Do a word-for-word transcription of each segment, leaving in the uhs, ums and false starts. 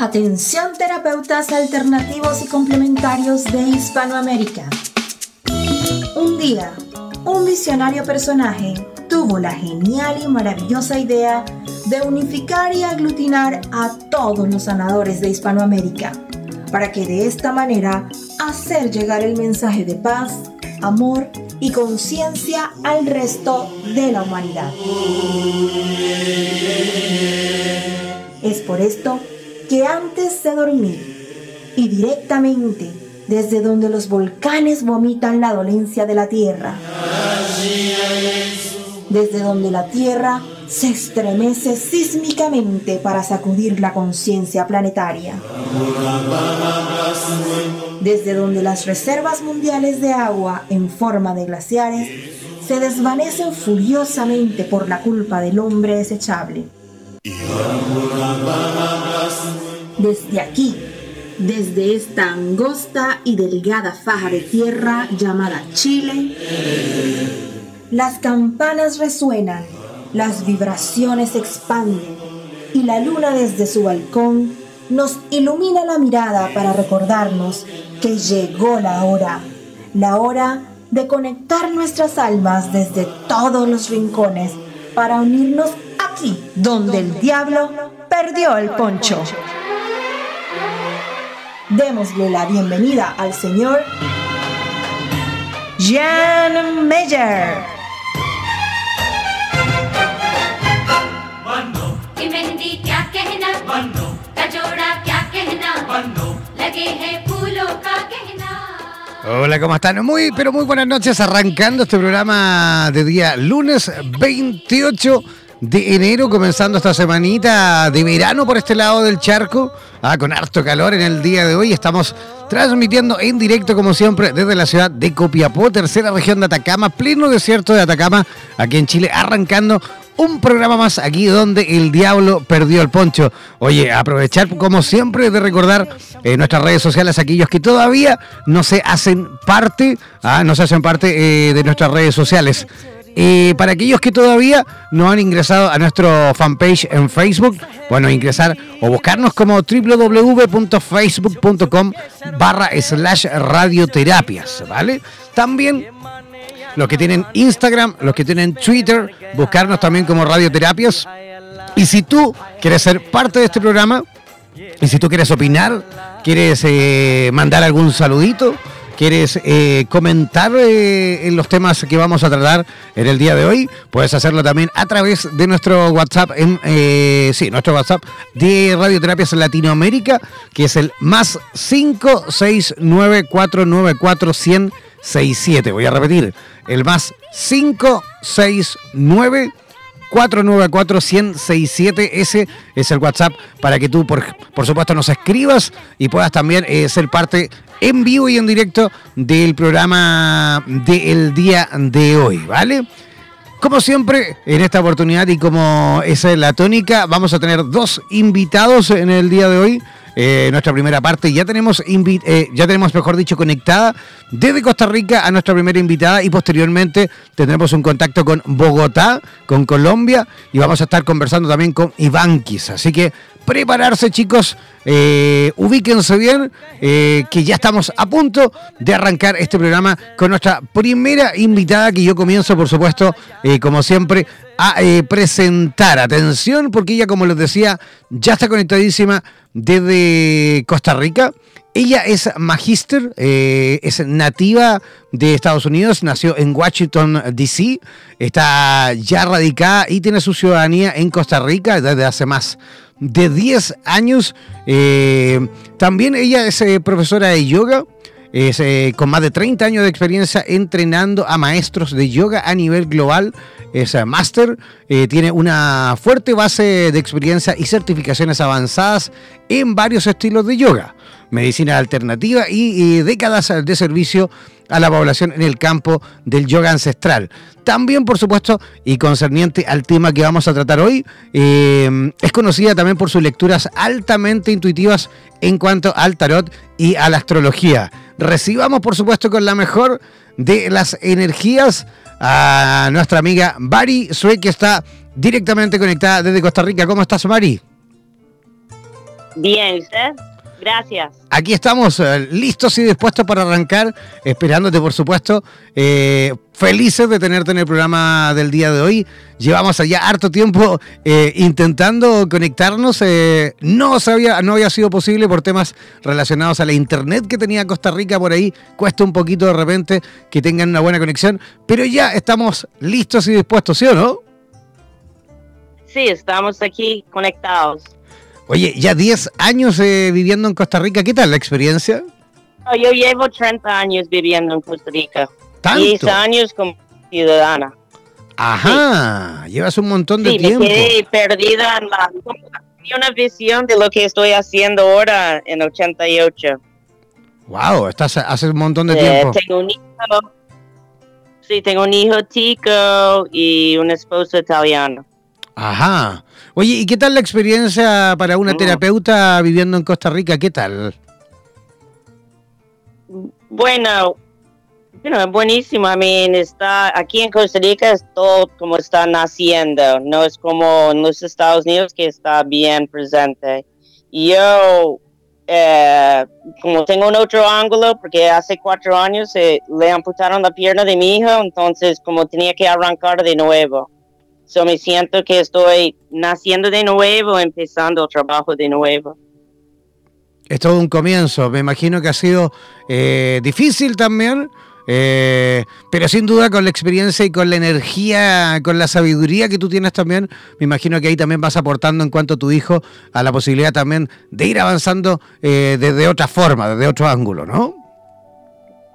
Atención terapeutas alternativos y complementarios de Hispanoamérica. Un día, un visionario personaje tuvo la genial y maravillosa idea de unificar y aglutinar a todos los sanadores de Hispanoamérica, para que de esta manera hacer llegar el mensaje de paz, amor y conciencia al resto de la humanidad. Es por esto que antes de dormir y directamente desde donde los volcanes vomitan la dolencia de la tierra, desde donde la tierra se estremece sísmicamente para sacudir la conciencia planetaria, desde donde las reservas mundiales de agua en forma de glaciares se desvanecen furiosamente por la culpa del hombre desechable. Desde aquí, desde esta angosta y delgada faja de tierra llamada Chile, las campanas resuenan, las vibraciones expanden y la luna desde su balcón nos ilumina la mirada para recordarnos que llegó la hora, la hora de conectar nuestras almas desde todos los rincones para unirnos aquí, donde el diablo perdió el poncho. Démosle la bienvenida al señor Jan Mayer. Hola, ¿cómo están? Muy, pero muy buenas noches. Arrancando este programa de día lunes veintiocho de enero, comenzando esta semanita de verano por este lado del charco, ah, con harto calor en el día de hoy. Estamos transmitiendo en directo, como siempre, desde la ciudad de Copiapó, tercera región de Atacama, pleno desierto de Atacama, aquí en Chile, arrancando un programa más aquí donde el diablo perdió el poncho. Oye, aprovechar como siempre de recordar eh, nuestras redes sociales, aquellos que todavía no se hacen parte, ah, no se hacen parte eh, de nuestras redes sociales. Eh, para aquellos que todavía no han ingresado a nuestro fanpage en Facebook, bueno, ingresar o buscarnos como doble u doble u doble u punto facebook punto com barra slash radioterapias, ¿vale? También los que tienen Instagram, los que tienen Twitter, buscarnos también como Radioterapias. Y si tú quieres ser parte de este programa, y si tú quieres opinar, quieres eh, mandar algún saludito, ¿quieres eh, comentar eh, los temas que vamos a tratar en el día de hoy? Puedes hacerlo también a través de nuestro WhatsApp, en, eh, sí, nuestro WhatsApp de Radioterapias Latinoamérica, que es el más cinco seis nueve, cuatro nueve cuatro, uno cero seis siete. Voy a repetir, el más cinco seis nueve cuatro nueve cuatro uno cero seis siete. Ese es el WhatsApp para que tú, por, por supuesto, nos escribas y puedas también eh, ser parte en vivo y en directo del programa del día de hoy, ¿vale? Como siempre, en esta oportunidad y como esa es la tónica, vamos a tener dos invitados en el día de hoy. Eh, nuestra primera parte, ya tenemos, invi- eh, ya tenemos, mejor dicho, conectada desde Costa Rica a nuestra primera invitada, y posteriormente tendremos un contacto con Bogotá, con Colombia, y vamos a estar conversando también con Ivankis. Así que prepararse, chicos, eh, ubíquense bien, eh, que ya estamos a punto de arrancar este programa con nuestra primera invitada, que yo comienzo, por supuesto, eh, como siempre, a eh, presentar. Atención, porque ella, como les decía, ya está conectadísima desde Costa Rica. Ella es magíster, eh, es nativa de Estados Unidos, nació en Washington, D C, está ya radicada y tiene su ciudadanía en Costa Rica desde hace más de diez años. Eh, también ella es eh, profesora de yoga. Es, eh, con más de treinta años de experiencia entrenando a maestros de yoga a nivel global. Es eh, máster, eh, tiene una fuerte base de experiencia y certificaciones avanzadas en varios estilos de yoga, medicina alternativa y, y décadas de servicio a la población en el campo del yoga ancestral. También, por supuesto, y concerniente al tema que vamos a tratar hoy, eh, es conocida también por sus lecturas altamente intuitivas en cuanto al tarot y a la astrología. Recibamos, por supuesto, con la mejor de las energías a nuestra amiga Bari Sue, que está directamente conectada desde Costa Rica. ¿Cómo estás, Bari? Bien, ¿usted? Gracias. Aquí estamos listos y dispuestos para arrancar, esperándote, por supuesto. Eh, felices de tenerte en el programa del día de hoy. Llevamos allá harto tiempo eh, intentando conectarnos. Eh, no sabía, no había sido posible por temas relacionados a la internet que tenía Costa Rica por ahí. Cuesta un poquito de repente que tengan una buena conexión, pero ya estamos listos y dispuestos, ¿sí o no? Sí, estamos aquí conectados. Oye, ya diez años eh, viviendo en Costa Rica, ¿qué tal la experiencia? Oh, yo llevo treinta años viviendo en Costa Rica. ¿Tanto? diez años como ciudadana. Ajá, sí. Llevas un montón de sí, tiempo. Sí, me quedé perdida en la... Tenía una visión de lo que estoy haciendo ahora en ochenta y ocho. Wow, estás hace un montón de eh, tiempo. Tengo un hijo, sí, tengo un hijo tico y una esposa italiana. Ajá. Oye, ¿y qué tal la experiencia para una terapeuta viviendo en Costa Rica? ¿Qué tal? Bueno, bueno, buenísimo. I mean, está aquí en Costa Rica es todo como está naciendo. No es como en los Estados Unidos que está bien presente. Yo, eh, como tengo un otro ángulo, porque hace cuatro años eh, le amputaron la pierna de mi hijo, entonces como tenía que arrancar de nuevo. So me siento que estoy naciendo de nuevo, empezando el trabajo de nuevo. Es todo un comienzo. Me imagino que ha sido eh, difícil también, eh, pero sin duda con la experiencia y con la energía, con la sabiduría que tú tienes también, me imagino que ahí también vas aportando en cuanto a tu hijo a la posibilidad también de ir avanzando eh, desde otra forma, desde otro ángulo, ¿no?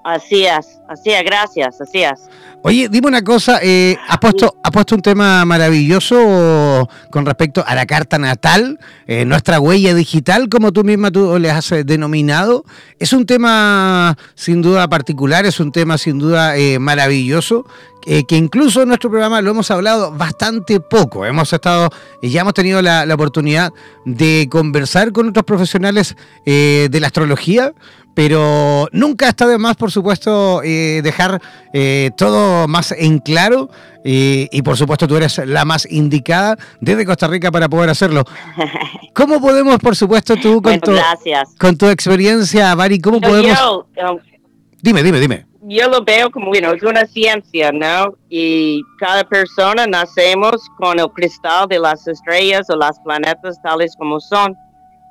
Así es, así es, gracias, así es. Oye, dime una cosa, eh, ¿has puesto, has puesto un tema maravilloso con respecto a la carta natal, eh, nuestra huella digital, como tú misma tú les has denominado? Es un tema sin duda particular, es un tema sin duda eh, maravilloso, eh, que incluso en nuestro programa lo hemos hablado bastante poco. Hemos estado, ya hemos tenido la, la oportunidad de conversar con otros profesionales eh, de la astrología, pero nunca está de más, por supuesto, eh, dejar eh, todo más en claro eh, y, por supuesto, tú eres la más indicada desde Costa Rica para poder hacerlo. ¿Cómo podemos, por supuesto, tú, con, bueno, tu, con tu experiencia, Bari, cómo yo, podemos...? Yo, um, dime, dime, dime. Yo lo veo como, bueno, es una ciencia, ¿no? Y cada persona nacemos con el cristal de las estrellas o las planetas tales como son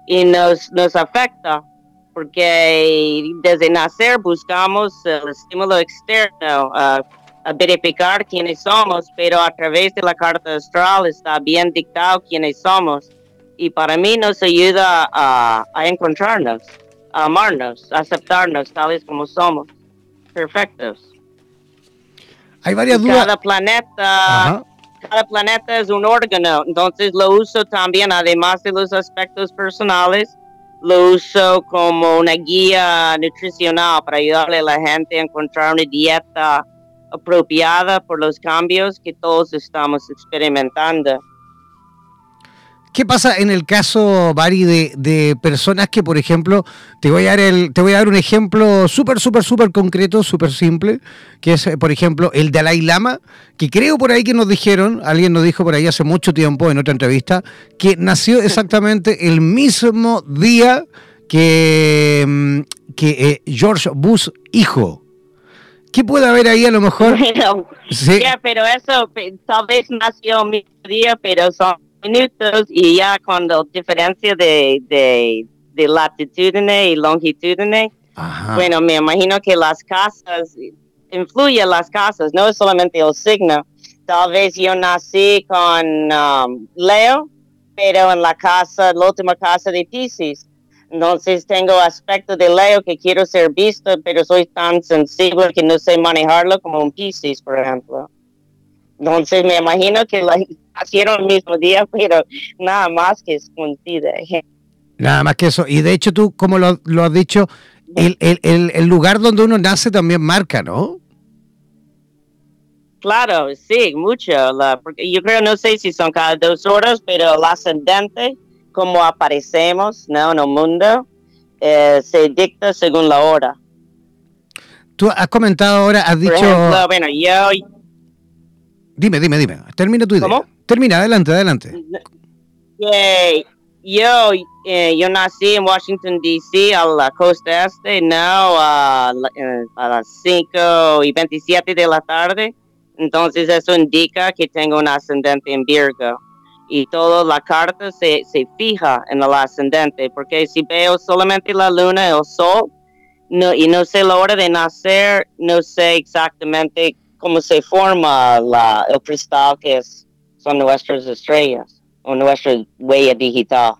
y nos, nos afecta. Porque desde nacer buscamos el estímulo externo, uh, a verificar quiénes somos, pero a través de la carta astral está bien dictado quiénes somos. Y para mí nos ayuda a, a encontrarnos, a amarnos, a aceptarnos tales como somos, perfectos. Hay varias dudas. Cada planeta... Uh-huh. Cada planeta es un órgano, entonces lo uso también, además de los aspectos personales, lo uso como una guía nutricional para ayudarle a la gente a encontrar una dieta apropiada por los cambios que todos estamos experimentando. ¿Qué pasa en el caso, Bari, de, de personas que, por ejemplo, te voy a dar el, te voy a dar un ejemplo súper, súper, súper concreto, súper simple, que es, por ejemplo, el Dalai Lama, que creo por ahí que nos dijeron, alguien nos dijo por ahí hace mucho tiempo en otra entrevista, que nació exactamente el mismo día que, que eh, George Bush, hijo. ¿Qué puede haber ahí a lo mejor? Bueno, sí, yeah, pero eso, tal vez nació el mismo día, pero son minutos y ya con la diferencia de, de, de latitudine y longitudine. Ajá. Bueno, me imagino que las casas, influyen las casas, no es solamente el signo. Tal vez yo nací con um, Leo, pero en la casa, la última casa de Pisces. Entonces tengo aspecto de Leo que quiero ser visto, pero soy tan sensible que no sé manejarlo como un Pisces, por ejemplo. Entonces me imagino que la hicieron el mismo día, pero nada más que coincide. Nada más que eso. Y de hecho tú, como lo, lo has dicho, el, el, el, el lugar donde uno nace también marca, ¿no? Claro, sí, mucho. La, porque yo creo, no sé si son cada dos horas, pero el ascendente, como aparecemos, ¿no?, en el mundo, eh, se dicta según la hora. Tú has comentado ahora, has dicho... Por ejemplo, bueno, yo... Dime, dime, dime. Termina tu idea. ¿Cómo? Termina, adelante, adelante. Eh, Yo, eh, yo nací en Washington, D C, a la costa este, no, a, a las cinco y veintisiete de la tarde. Entonces eso indica que tengo un ascendente en Virgo. Y toda la carta se, se fija en el ascendente, porque si veo solamente la luna y el sol, no, y no sé la hora de nacer, no sé exactamente cómo se forma la, el cristal que es, son nuestras estrellas o nuestra huella digital.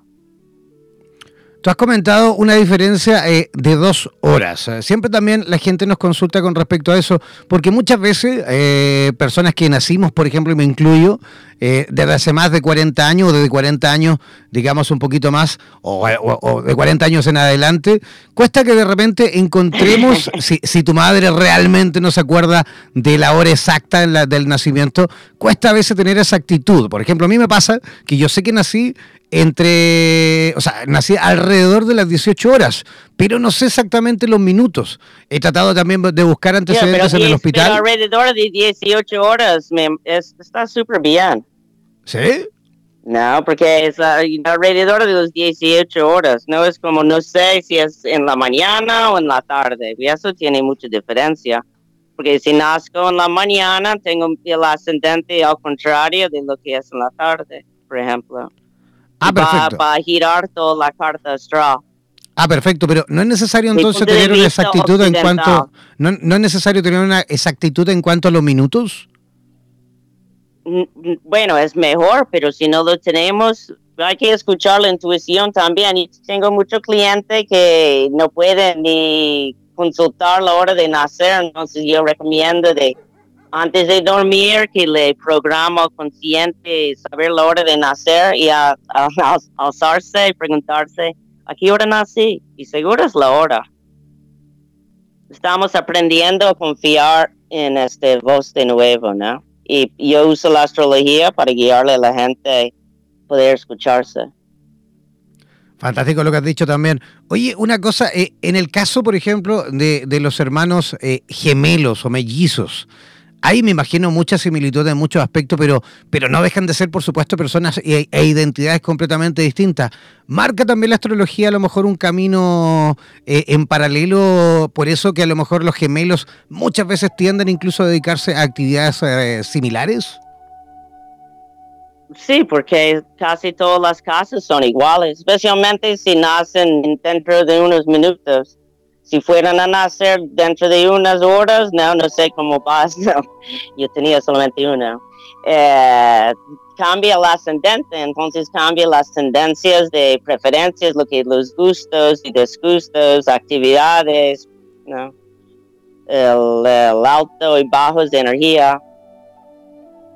Tú has comentado una diferencia eh, de dos horas. Siempre también la gente nos consulta con respecto a eso, porque muchas veces eh, personas que nacimos, por ejemplo, y me incluyo, eh, desde hace más de cuarenta años, o desde cuarenta años, digamos un poquito más, o, o, o de cuarenta años en adelante, cuesta que de repente encontremos, si, si tu madre realmente no se acuerda de la hora exacta en la, del nacimiento, cuesta a veces tener esa actitud. Por ejemplo, a mí me pasa que yo sé que nací entre, o sea, nací alrededor de las dieciocho horas, pero no sé exactamente los minutos. He tratado también de buscar antecedentes sí, pero, en el hospital. Pero alrededor de dieciocho horas, me, es, está súper bien. ¿Sí? No, porque es uh, alrededor de las dieciocho horas, no es como, no sé si es en la mañana o en la tarde, y eso tiene mucha diferencia. Porque si nazco en la mañana, tengo el ascendente al contrario de lo que es en la tarde, por ejemplo. Ah, perfecto. Para, para girar toda la carta astral. Ah, perfecto, pero no es necesario entonces tener una exactitud en cuanto no, no es necesario tener una exactitud en cuanto a los minutos. Bueno, es mejor, pero si no lo tenemos, hay que escuchar la intuición también. Y tengo muchos clientes que no pueden ni consultar la hora de nacer, entonces yo recomiendo de antes de dormir, que le programo consciente, saber la hora de nacer y a, a, a, alzarse y preguntarse, ¿a qué hora nací? Y seguro es la hora. Estamos aprendiendo a confiar en este voz de nuevo, ¿no? Y yo uso la astrología para guiarle a la gente a poder escucharse. Fantástico lo que has dicho también. Oye, una cosa, eh, en el caso, por ejemplo, de, de los hermanos eh, gemelos o mellizos, ahí me imagino muchas similitudes en muchos aspectos, pero, pero no dejan de ser, por supuesto, personas e, e identidades completamente distintas. ¿Marca también la astrología a lo mejor un camino eh, en paralelo? Por eso que a lo mejor los gemelos muchas veces tienden incluso a dedicarse a actividades eh, similares. Sí, porque casi todas las casas son iguales, especialmente si nacen dentro de unos minutos. Si fueran a nacer dentro de unas horas, no, no sé cómo pasa. Yo tenía solamente una. Eh, cambia el ascendente, entonces cambia las tendencias de preferencias, lo que los gustos y disgustos, actividades, ¿no? El, el alto y bajos de energía.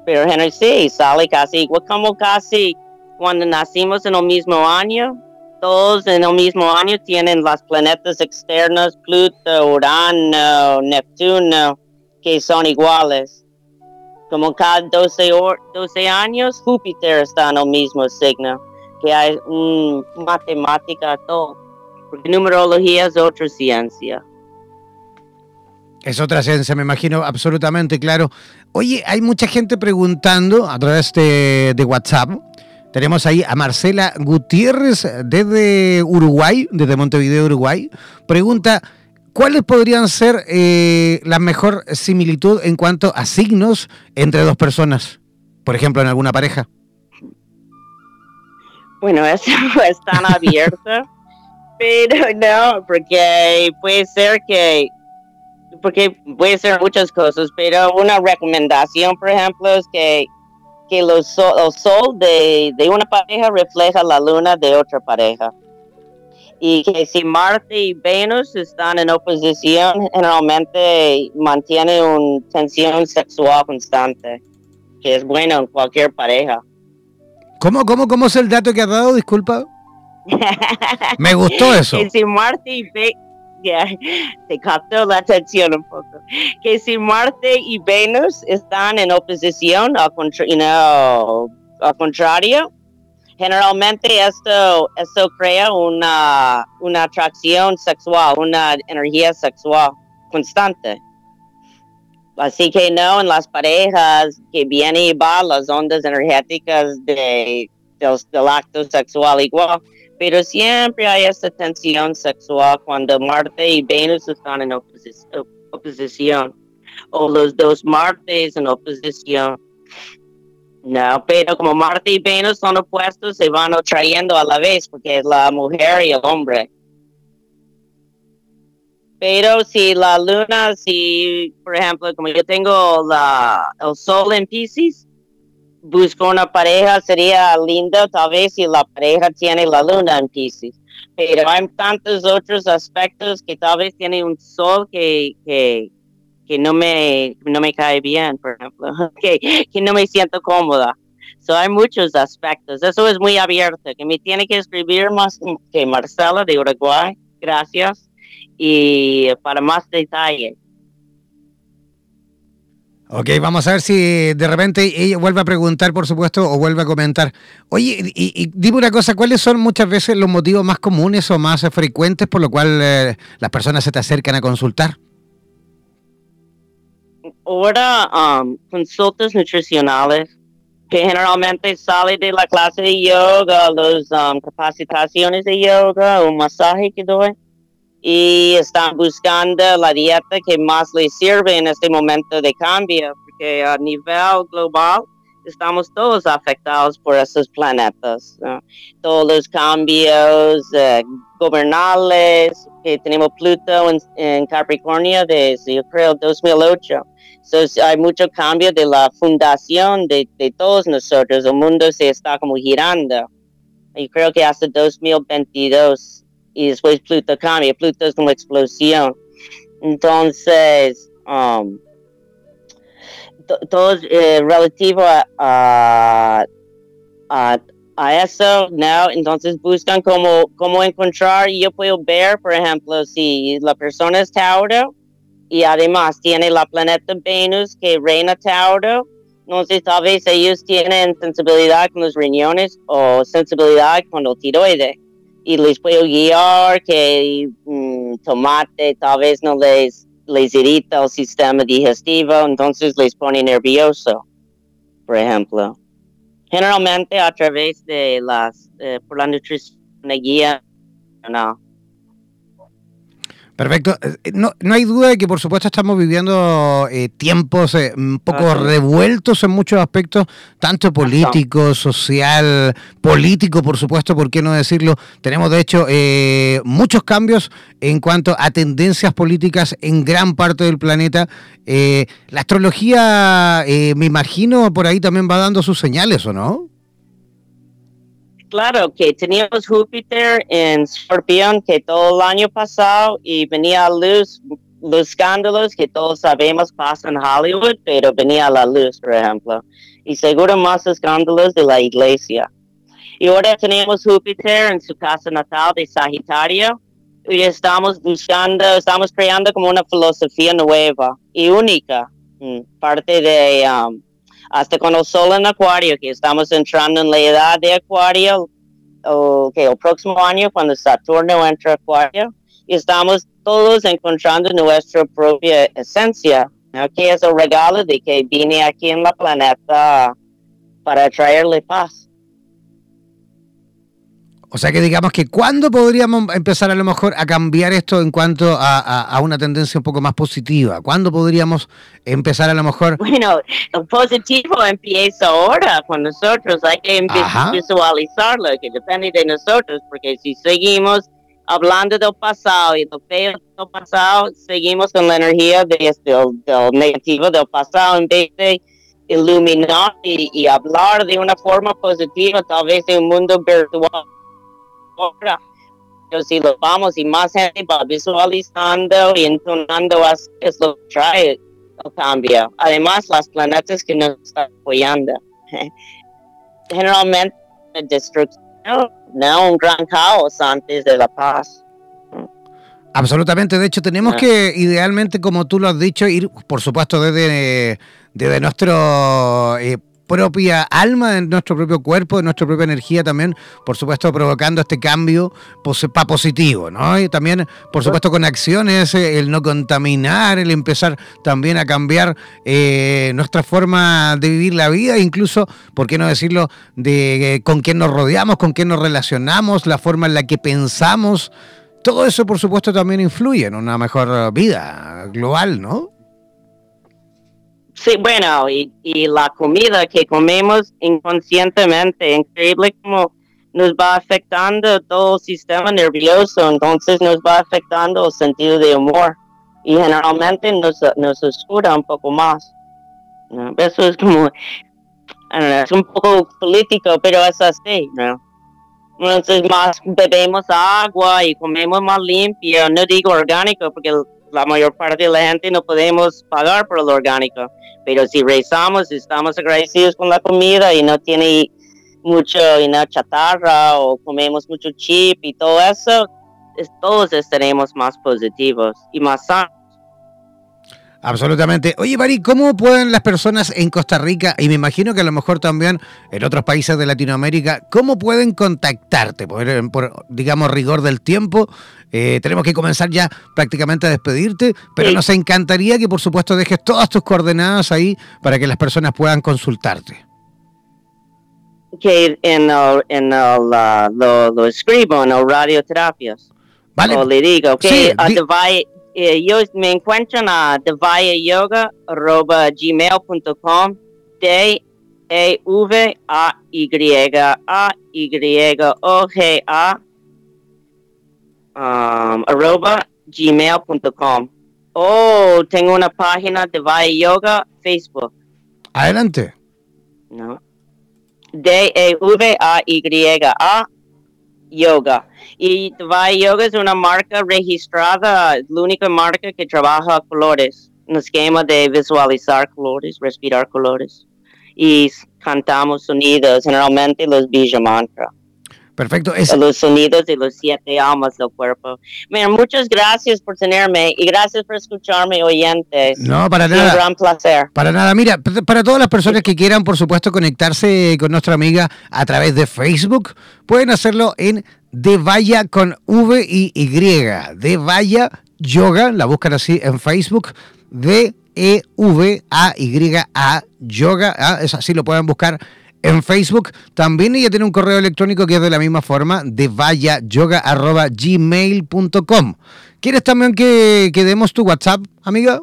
Pero Henry sí, sale casi igual, como casi cuando nacimos en el mismo año, todos en el mismo año tienen los planetas externos, Pluto, Urano, Neptuno, que son iguales. Como cada doce, doce años, Júpiter está en el mismo signo, que hay mmm, matemática, todo, porque numerología es otra ciencia. Es otra ciencia, me imagino, absolutamente, claro. Oye, hay mucha gente preguntando a través de, de WhatsApp. Tenemos ahí a Marcela Gutiérrez desde Uruguay, desde Montevideo, Uruguay. Pregunta, ¿cuáles podrían ser eh, la mejor similitud en cuanto a signos entre dos personas? Por ejemplo, en alguna pareja. Bueno, eso es tan abierto, pero no, porque puede ser que... porque puede ser muchas cosas, pero una recomendación, por ejemplo, es que, que los sol, el sol de, de una pareja refleja la luna de otra pareja. Y que si Marte y Venus están en oposición, generalmente mantiene una tensión sexual constante, que es bueno en cualquier pareja. ¿Cómo, cómo, cómo es el dato que has dado? Disculpa. Me gustó eso. Que si Marte y Venus... Yeah. Te captó la atención un poco. Que si Marte y Venus están en oposición, al contra- no, al contrario, generalmente esto, esto crea una, una atracción sexual, una energía sexual constante. Así que no, en las parejas que vienen y van las ondas energéticas de, del, del acto sexual igual, pero siempre hay esta tensión sexual cuando Marte y Venus están en opos- oposición, o los dos Martes en oposición. No, pero como Marte y Venus son opuestos, se van atrayendo a la vez, porque es la mujer y el hombre. Pero si la luna, si, por ejemplo, como yo tengo la, el sol en Pisces, busco una pareja, sería linda tal vez si la pareja tiene la luna en Pisces. Pero hay tantos otros aspectos que tal vez tiene un sol que, que, que no me, no me cae bien, por ejemplo, que, que no me siento cómoda. So, hay muchos aspectos. Eso es muy abierto, que me tiene que escribir más que Marcela de Uruguay. Gracias. Y para más detalles. Ok, vamos a ver si de repente ella vuelve a preguntar, por supuesto, o vuelve a comentar. Oye, y, y dime una cosa, ¿cuáles son muchas veces los motivos más comunes o más frecuentes por lo cual eh, las personas se te acercan a consultar? Ahora, um, consultas nutricionales, que generalmente sale de la clase de yoga, las um, capacitaciones de yoga, un masaje que doy. Y están buscando la dieta que más les sirve en este momento de cambio, porque a nivel global estamos todos afectados por esos planetas, ¿no? Todos los cambios eh, gobernales, que tenemos Pluto en, en Capricornio desde, yo creo, dos mil ocho. Entonces hay mucho cambio de la fundación de, de todos nosotros, el mundo se está como girando, yo creo que hasta dos mil veintidós. Y después Pluto cambia, Pluto es como explosión. Entonces, um, to, todo es eh, relativo a, a, a, a eso, ¿no? Entonces buscan cómo, cómo encontrar, yo puedo ver, por ejemplo, si la persona es Tauro y además tiene la planeta Venus que reina Tauro, entonces tal vez ellos tienen sensibilidad con los riñones o sensibilidad con el tiroides. Y les puedo guiar que mm, tomate tal vez no les, les irrita el sistema digestivo, entonces les pone nervioso, por ejemplo. Generalmente a través de las, eh, por la nutrición, una guía, no. Perfecto. No, no hay duda de que, por supuesto, estamos viviendo eh, tiempos eh, un poco uh-huh. revueltos en muchos aspectos, tanto político, social, político, por supuesto, ¿por qué no decirlo? Tenemos, de hecho, eh, muchos cambios en cuanto a tendencias políticas en gran parte del planeta. Eh, la astrología, eh, me imagino, por ahí también va dando sus señales, ¿o no? Claro que teníamos Júpiter en Escorpión que todo el año pasado y venía a luz los escándalos que todos sabemos pasan en Hollywood, pero venía a la luz, por ejemplo, y seguro más escándalos de la iglesia. Y ahora tenemos Júpiter en su casa natal de Sagitario y estamos buscando, estamos creando como una filosofía nueva y única, parte de... Um, hasta con el sol en Acuario, que estamos entrando en la edad de Acuario, o que el próximo año, cuando Saturno entra a Acuario, estamos todos encontrando nuestra propia esencia, ¿no? Que es el regalo de que vine aquí en la planeta para traerle paz. O sea que digamos que ¿cuándo podríamos empezar a lo mejor a cambiar esto en cuanto a, a, a una tendencia un poco más positiva? ¿Cuándo podríamos empezar a lo mejor? Bueno, el positivo empieza ahora con nosotros, hay que empezar a visualizarlo, que depende de nosotros, porque si seguimos hablando del pasado y del feo del pasado, seguimos con la energía de, del, del negativo del pasado en vez de iluminar y, y hablar de una forma positiva, tal vez de un mundo virtual. Ahora, pero si lo vamos y más gente va visualizando y entonando, así es lo que trae el cambio. Además, las planetas que nos están apoyando. Generalmente, destrucción, no un gran caos antes de la paz. Absolutamente, de hecho tenemos que idealmente, como tú lo has dicho, ir por supuesto desde, desde nuestro eh, propia alma, de nuestro propio cuerpo, de nuestra propia energía también, por supuesto provocando este cambio para positivo, ¿no? Y también, por supuesto, con acciones, el no contaminar, el empezar también a cambiar eh, nuestra forma de vivir la vida, incluso, ¿por qué no decirlo?, de con quién nos rodeamos, con quién nos relacionamos, la forma en la que pensamos, todo eso, por supuesto, también influye en una mejor vida global, ¿no? Sí, bueno, y, y la comida que comemos inconscientemente, increíble como nos va afectando todo el sistema nervioso, entonces nos va afectando el sentido de humor y generalmente nos, nos oscura un poco más. ¿No? Eso es como, know, es un poco político, pero es así, ¿no? Entonces más bebemos agua y comemos más limpio, no digo orgánico porque el, la mayor parte de la gente no podemos pagar por lo orgánico, pero si rezamos, estamos agradecidos con la comida y no tiene mucho y no chatarra o comemos mucho chip y todo eso, es, todos estaremos más positivos y más sanos. Absolutamente. Oye, Bari, ¿cómo pueden las personas en Costa Rica, y me imagino que a lo mejor también en otros países de Latinoamérica, cómo pueden contactarte? Por, por digamos, rigor del tiempo, eh, tenemos que comenzar ya prácticamente a despedirte, pero sí, nos encantaría que, por supuesto, dejes todas tus coordenadas ahí para que las personas puedan consultarte. Que en, el, en el, la, lo, lo escribo en el Radioterapias. Vale. O le digo que sí, a di- Devaya, eh, yo me encuentran a Devaya Yoga arroba gmail punto com, D E V A Y A Y O G A um, arroba gmail punto com. Oh, tengo una página Devaya Yoga Facebook. Adelante. No. D-E-V-A-Y-A Yoga. Y Devaya Yoga es una marca registrada, la única marca que trabaja colores, un esquema de visualizar colores, respirar colores. Y cantamos sonidos, generalmente los Bija Mantra. Perfecto. Es... los sonidos de los siete almas del cuerpo. Mira, muchas gracias por tenerme y gracias por escucharme, oyentes. No, para nada. Es un gran placer. Para nada. Mira, para todas las personas que quieran, por supuesto, conectarse con nuestra amiga a través de Facebook, pueden hacerlo en Devaya con V y Y. Devaya Yoga, la buscan así en Facebook, D E V A Y A Yoga, ah, es así, lo pueden buscar en Facebook. También ella tiene un correo electrónico que es de la misma forma, devayayoga arroba gmail punto com. ¿Quieres también que, que demos tu WhatsApp, amiga?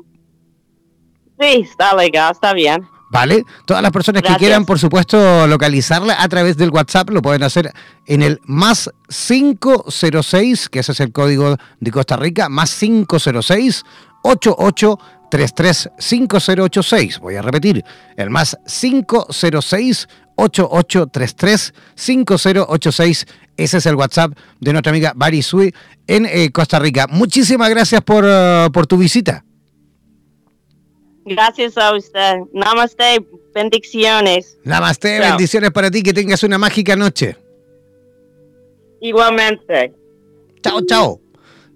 Sí, está legal, está bien. Vale, todas las personas Gracias. que quieran, por supuesto, localizarla a través del WhatsApp, lo pueden hacer en el más cinco cero seis, que ese es el código de Costa Rica, más cinco cero seis, ocho ocho tres tres, cinco cero ocho seis. Voy a repetir, el más cinco cero seis, ocho ocho tres tres, cinco cero ocho seis. Ese es el WhatsApp de nuestra amiga Bari Sue en eh, Costa Rica. Muchísimas gracias por, uh, por tu visita. Gracias a usted. Namaste, bendiciones. Namaste, Chao. Bendiciones para ti, que tengas una mágica noche. Igualmente. Chao, chao.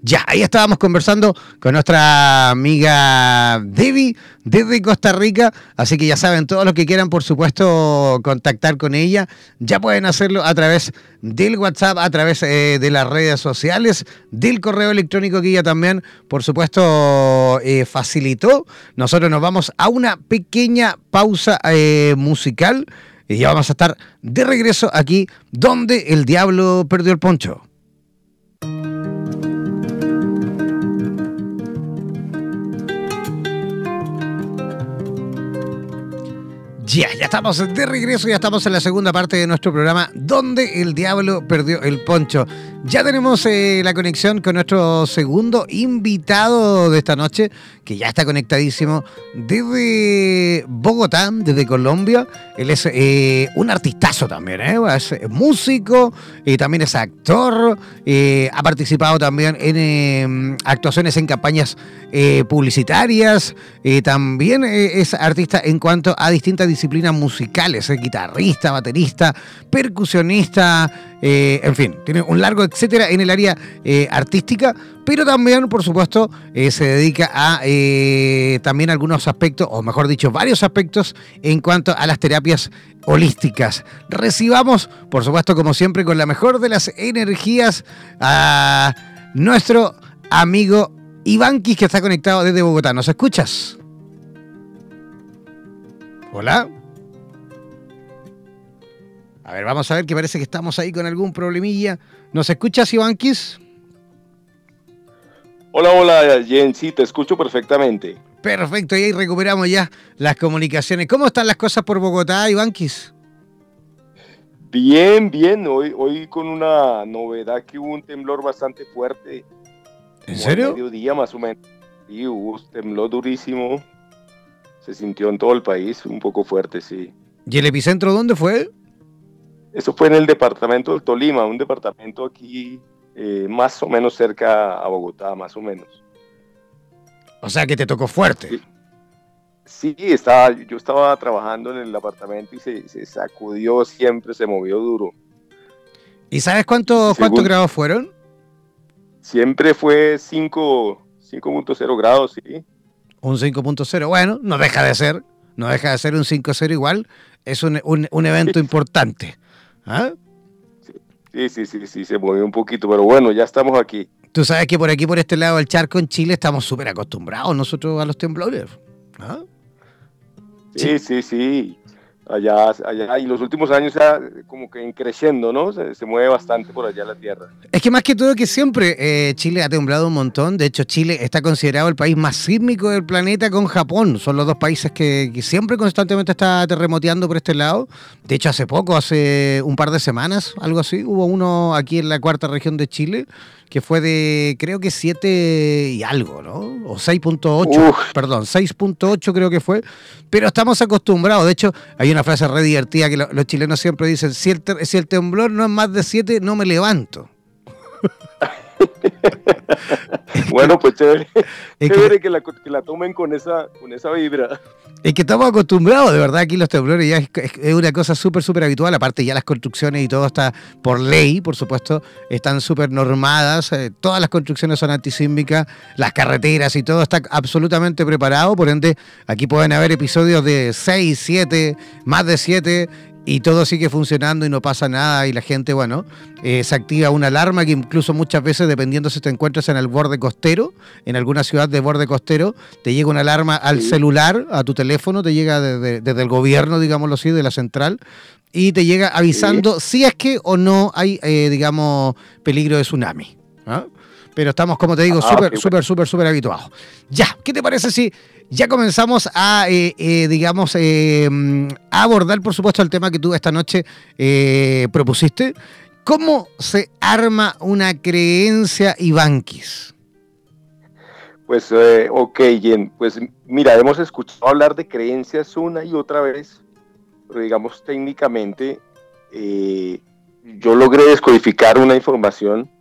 Ya, ahí estábamos conversando con nuestra amiga Debbie desde Costa Rica, así que ya saben, todos los que quieran, por supuesto, contactar con ella, ya pueden hacerlo a través del WhatsApp, a través eh, de las redes sociales, del correo electrónico que ella también, por supuesto, eh, facilitó. Nosotros nos vamos a una pequeña pausa eh, musical y ya vamos a estar de regreso aquí donde el diablo perdió el poncho. Ya, ya estamos de regreso, ya estamos en la segunda parte de nuestro programa Donde el Diablo Perdió el Poncho. Ya tenemos eh, la conexión con nuestro segundo invitado de esta noche, que ya está conectadísimo desde Bogotá, desde Colombia. Él es eh, un artistazo también, ¿eh? Es músico, eh, también es actor, eh, ha participado también en eh, actuaciones en campañas eh, publicitarias, eh, también eh, es artista en cuanto a distintas disciplinas musicales, eh, guitarrista, baterista, percusionista, eh, en fin, tiene un largo etcétera en el área eh, artística, pero también, por supuesto, eh, se dedica a eh, también algunos aspectos, o mejor dicho, varios aspectos en cuanto a las terapias holísticas. Recibamos, por supuesto, como siempre, con la mejor de las energías a nuestro amigo Ivankis, que está conectado desde Bogotá. ¿Nos escuchas? Hola. A ver, vamos a ver, que parece que estamos ahí con algún problemilla. ¿Nos escuchas, Ivankis? Hola, hola, Jen, sí, te escucho perfectamente. Perfecto, y ahí recuperamos ya las comunicaciones. ¿Cómo están las cosas por Bogotá, Ivankis? Bien, bien, hoy, hoy con una novedad, que hubo un temblor bastante fuerte. ¿En serio? Mediodía más o menos. Sí, hubo un temblor durísimo. Se sintió en todo el país, un poco fuerte, sí. ¿Y el epicentro dónde fue? Eso fue en el departamento del Tolima, un departamento aquí eh, más o menos cerca a Bogotá, más o menos. O sea que te tocó fuerte. Sí, sí, estaba, yo estaba trabajando en el apartamento y se, se sacudió siempre, se movió duro. ¿Y sabes cuánto, cuántos grados fueron? Siempre fue cinco punto cero grados, sí. Un cinco punto cero, bueno, no deja de ser, no deja de ser un cinco cero igual, es un, un, un evento importante. ¿Ah? Sí, sí, sí, sí, se movió un poquito, pero bueno, ya estamos aquí. Tú sabes que por aquí, por este lado del charco, en Chile, estamos súper acostumbrados nosotros a los temblores. ¿Ah? Sí, sí, sí, sí. Allá, allá, y los últimos años ya como que creciendo, ¿no? Se, se mueve bastante por allá la tierra. Es que más que todo que siempre eh, Chile ha temblado un montón. De hecho, Chile está considerado el país más sísmico del planeta con Japón. Son los dos países que, que siempre constantemente está terremoteando por este lado. De hecho, hace poco, hace un par de semanas, algo así, hubo uno aquí en la cuarta región de Chile que fue de, creo que siete y algo, ¿no? O seis punto ocho, perdón, seis punto ocho creo que fue. Pero estamos acostumbrados. De hecho, hay una frase re divertida que lo, los chilenos siempre dicen: si el, te, si el temblor no es más de siete, no me levanto. Bueno, pues chévere, es chévere que, que, la, que la tomen con esa, con esa vibra. Es que estamos acostumbrados, de verdad, aquí los temblores ya es, es una cosa súper, súper habitual. Aparte, ya las construcciones y todo está por ley, por supuesto, están súper normadas. Eh, todas las construcciones son antisísmicas, las carreteras y todo está absolutamente preparado. Por ende, aquí pueden haber episodios de seis, siete, más de siete. Y todo sigue funcionando y no pasa nada, y la gente, bueno, eh, se activa una alarma que incluso muchas veces, dependiendo si te encuentras en el borde costero, en alguna ciudad de borde costero, te llega una alarma al sí. celular, a tu teléfono, te llega desde, desde el gobierno, digámoslo así, de la central, y te llega avisando sí. si es que o no hay, eh, digamos, peligro de tsunami. ¿Ah? Pero estamos, como te digo, ah, súper, okay, súper, súper, súper habituados. Ya, ¿qué te parece si... Ya comenzamos a, eh, eh, digamos, eh, a abordar, por supuesto, el tema que tú esta noche eh, propusiste? ¿Cómo se arma una creencia, Ivankis? Pues, eh, ok, Jen, pues mira, hemos escuchado hablar de creencias una y otra vez, pero digamos, técnicamente, eh, yo logré descodificar una información.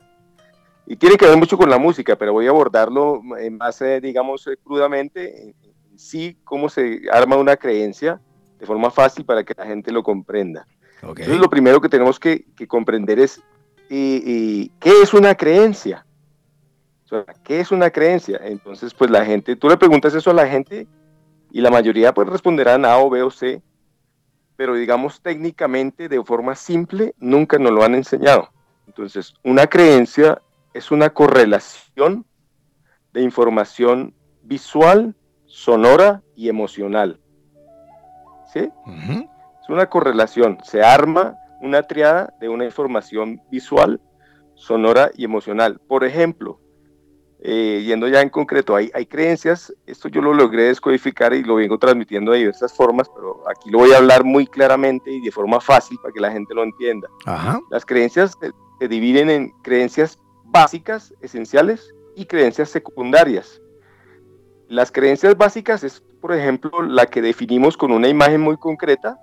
Y tiene que ver mucho con la música, pero voy a abordarlo más, digamos, crudamente. Sí, cómo se arma una creencia de forma fácil para que la gente lo comprenda. Okay. Entonces, lo primero que tenemos que, que comprender es y, y, ¿qué es una creencia? O sea, ¿qué es una creencia? Entonces, pues la gente, tú le preguntas eso a la gente y la mayoría pues responderán A o B o C, pero digamos técnicamente, de forma simple, nunca nos lo han enseñado. Entonces, una creencia es una correlación de información visual, sonora y emocional. ¿Sí? Uh-huh. Es una correlación. Se arma una triada de una información visual, sonora y emocional. Por ejemplo, eh, yendo ya en concreto, hay, hay creencias, esto yo lo logré descodificar y lo vengo transmitiendo de diversas formas, pero aquí lo voy a hablar muy claramente y de forma fácil para que la gente lo entienda. Uh-huh. Las creencias se, se dividen en creencias básicas, esenciales y creencias secundarias. Las creencias básicas es, por ejemplo, la que definimos con una imagen muy concreta.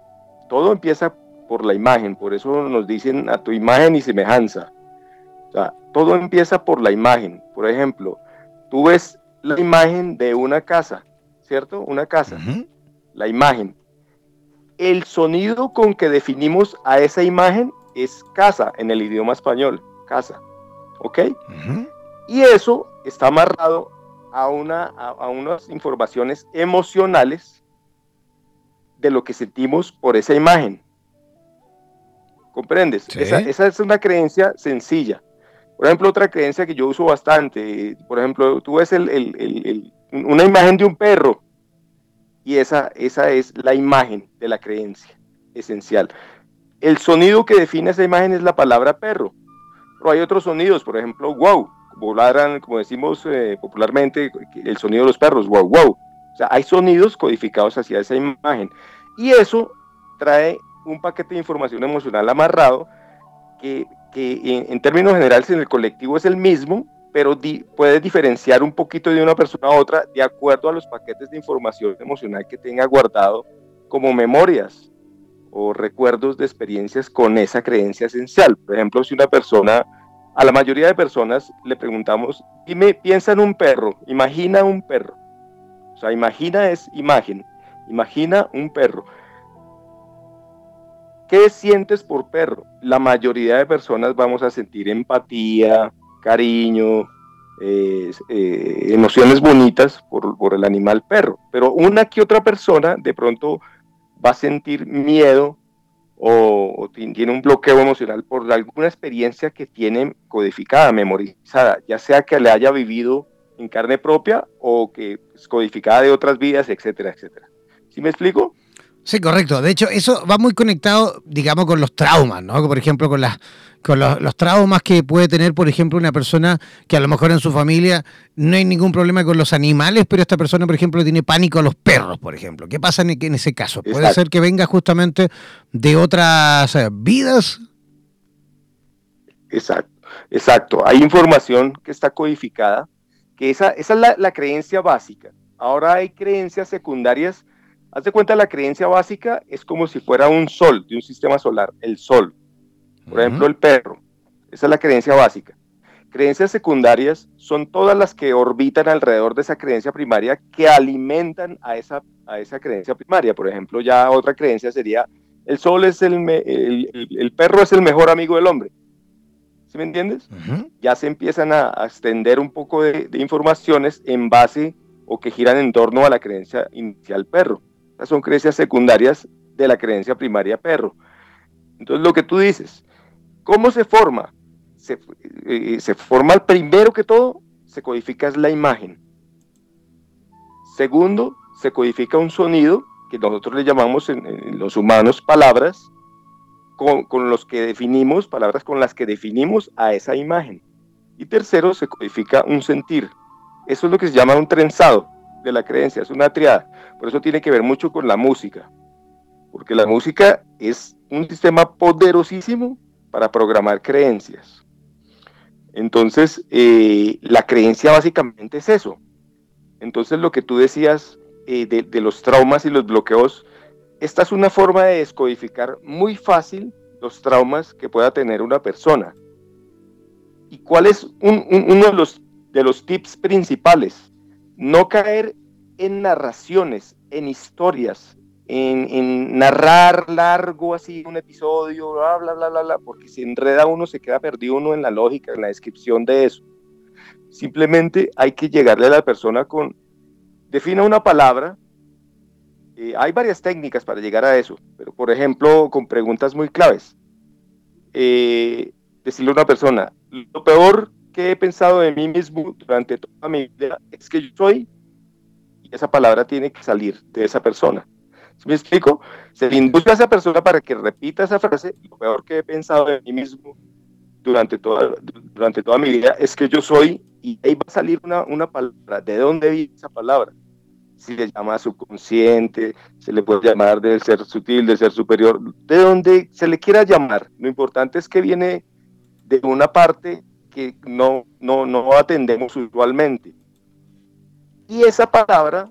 Todo empieza por la imagen, por eso nos dicen a tu imagen y semejanza. O sea, todo empieza por la imagen. Por ejemplo, tú ves la imagen de una casa, ¿cierto? Una casa, uh-huh. La imagen. El sonido con que definimos a esa imagen es casa en el idioma español, casa, ¿ok? Uh-huh. Y eso está amarrado a, una, a, a unas informaciones emocionales de lo que sentimos por esa imagen. ¿Comprendes? Sí. Esa, esa es una creencia sencilla. Por ejemplo, otra creencia que yo uso bastante, por ejemplo, tú ves el, el, el, el, una imagen de un perro, y esa, esa es la imagen de la creencia esencial. El sonido que define esa imagen es la palabra perro, pero hay otros sonidos, por ejemplo, wow, como ladran, como decimos eh, popularmente, el sonido de los perros, wow, wow. O sea, hay sonidos codificados hacia esa imagen, y eso trae un paquete de información emocional amarrado que, que en, en términos generales en el colectivo es el mismo, pero di, puedes diferenciar un poquito de una persona a otra de acuerdo a los paquetes de información emocional que tenga guardado como memorias o recuerdos de experiencias con esa creencia esencial. Por ejemplo, si una persona, a la mayoría de personas le preguntamos, dime, piensa en un perro, imagina un perro. O sea, imagina es imagen, imagina un perro. ¿Qué sientes por perro? La mayoría de personas vamos a sentir empatía, cariño, eh, eh, emociones bonitas por, por el animal perro. Pero una que otra persona de pronto va a sentir miedo o, o tiene un bloqueo emocional por alguna experiencia que tiene codificada, memorizada, ya sea que le haya vivido en carne propia o que es codificada de otras vidas, etcétera, etcétera. ¿Sí me explico? Sí, correcto. De hecho, eso va muy conectado, digamos, con los traumas, ¿no? Por ejemplo, con las con los, los traumas que puede tener, por ejemplo, una persona que a lo mejor en su familia no hay ningún problema con los animales, pero esta persona, por ejemplo, tiene pánico a los perros, por ejemplo. ¿Qué pasa en, en ese caso? ¿Puede Exacto. ser que venga justamente de otras eh, vidas? Exacto. Exacto. Hay información que está codificada, que esa, esa es la, la creencia básica. Ahora hay creencias secundarias. Haz de cuenta, la creencia básica es como si fuera un sol, de un sistema solar, el sol. Por uh-huh. ejemplo, el perro. Esa es la creencia básica. Creencias secundarias son todas las que orbitan alrededor de esa creencia primaria que alimentan a esa, a esa creencia primaria. Por ejemplo, ya otra creencia sería, el sol es el, me- el, el, el perro es el mejor amigo del hombre. ¿Sí me entiendes? Uh-huh. Ya se empiezan a, a extender un poco de, de informaciones en base o que giran en torno a la creencia inicial perro. Son creencias secundarias de la creencia primaria perro. Entonces, lo que tú dices, ¿cómo se forma? Se, eh, se forma primero que todo, se codifica la imagen. Segundo, se codifica un sonido, que nosotros le llamamos en, en los humanos palabras, con, con los que definimos, palabras con las que definimos a esa imagen. Y tercero, se codifica un sentir. Eso es lo que se llama un trenzado de la creencia, es una triada. Por eso tiene que ver mucho con la música, porque la música es un sistema poderosísimo para programar creencias. Entonces, eh, la creencia básicamente es eso. Entonces, lo que tú decías eh, de, de los traumas y los bloqueos, esta es una forma de descodificar muy fácil los traumas que pueda tener una persona. ¿Y cuál es un, un, uno de los, de los tips principales? No caer en narraciones, en historias, en, en narrar largo así un episodio, bla, bla, bla, bla, bla, porque se enreda uno, se queda perdido uno en la lógica, en la descripción de eso. Simplemente hay que llegarle a la persona con, defina una palabra, eh, hay varias técnicas para llegar a eso, pero por ejemplo con preguntas muy claves. Eh, decirle a una persona, lo peor que he pensado de mí mismo durante toda mi vida es que yo soy, y esa palabra tiene que salir de esa persona. ¿Sí me explico? Se le induce a esa persona para que repita esa frase, lo peor que he pensado de mí mismo durante toda, durante toda mi vida es que yo soy, y ahí va a salir una, una palabra. ¿De dónde viene esa palabra? Se le llama subconsciente, se le puede llamar del ser sutil, del ser superior, de donde se le quiera llamar. Lo importante es que viene de una parte que no, no, no atendemos usualmente. Y esa palabra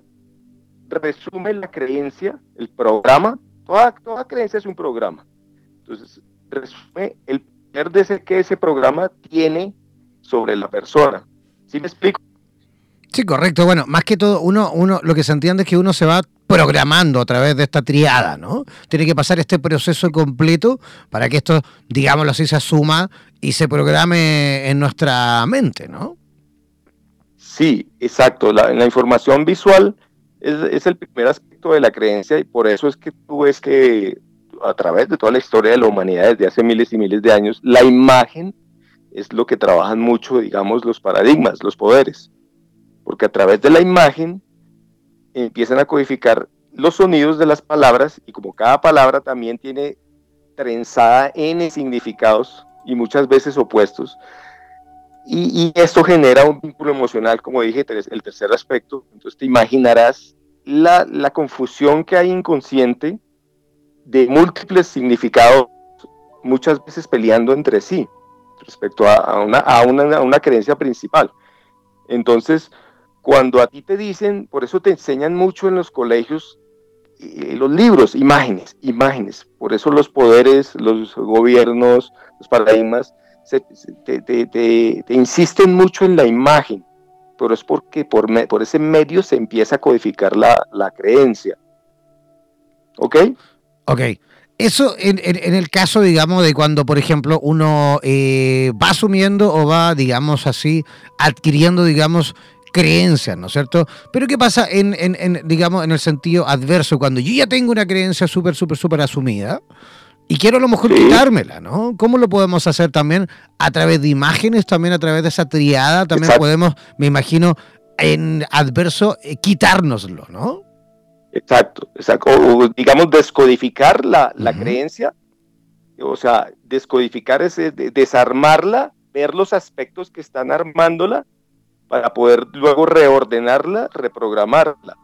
resume la creencia, el programa, toda, toda creencia es un programa. Entonces, resume el poder de ese, que ese programa tiene sobre la persona. ¿Sí me explico? Sí, correcto. Bueno, más que todo, uno, uno, lo que se entiende es que uno se va programando a través de esta triada, ¿no? Tiene que pasar este proceso completo para que esto, digámoslo así, se asuma y se programe en nuestra mente, ¿no? Sí, exacto. La, la información visual es, es el primer aspecto de la creencia, y por eso es que tú ves que a través de toda la historia de la humanidad desde hace miles y miles de años, la imagen es lo que trabajan mucho, digamos, los paradigmas, los poderes. Porque a través de la imagen empiezan a codificar los sonidos de las palabras, y como cada palabra también tiene trenzada N significados y muchas veces opuestos, y, y esto genera un vínculo emocional, como dije, el tercer aspecto. Entonces te imaginarás la, la confusión que hay inconsciente de múltiples significados, muchas veces peleando entre sí, respecto a, a, una, a, una, a una creencia principal. Entonces, cuando a ti te dicen, por eso te enseñan mucho en los colegios, eh, los libros, imágenes, imágenes, por eso los poderes, los gobiernos, los paradigmas, se, se, te, te, te, te insisten mucho en la imagen, pero es porque por, me, por ese medio se empieza a codificar la, la creencia. ¿Ok? Ok. Eso en, en, en el caso, digamos, de cuando, por ejemplo, uno eh, va asumiendo o va, digamos así, adquiriendo, digamos, creencias, ¿no es cierto? Pero ¿qué pasa en, en, en digamos, en el sentido adverso? Cuando yo ya tengo una creencia súper, súper, súper asumida y quiero a lo mejor quitármela, ¿no? ¿Cómo lo podemos hacer también? A través de imágenes, también a través de esa triada, también Exacto. podemos, me imagino, en adverso, eh, quitárnoslo, ¿no? Exacto, exacto. O, digamos, descodificar la, la uh-huh. creencia, o sea, descodificar, ese, de, desarmarla, ver los aspectos que están armándola para poder luego reordenarla, reprogramarla.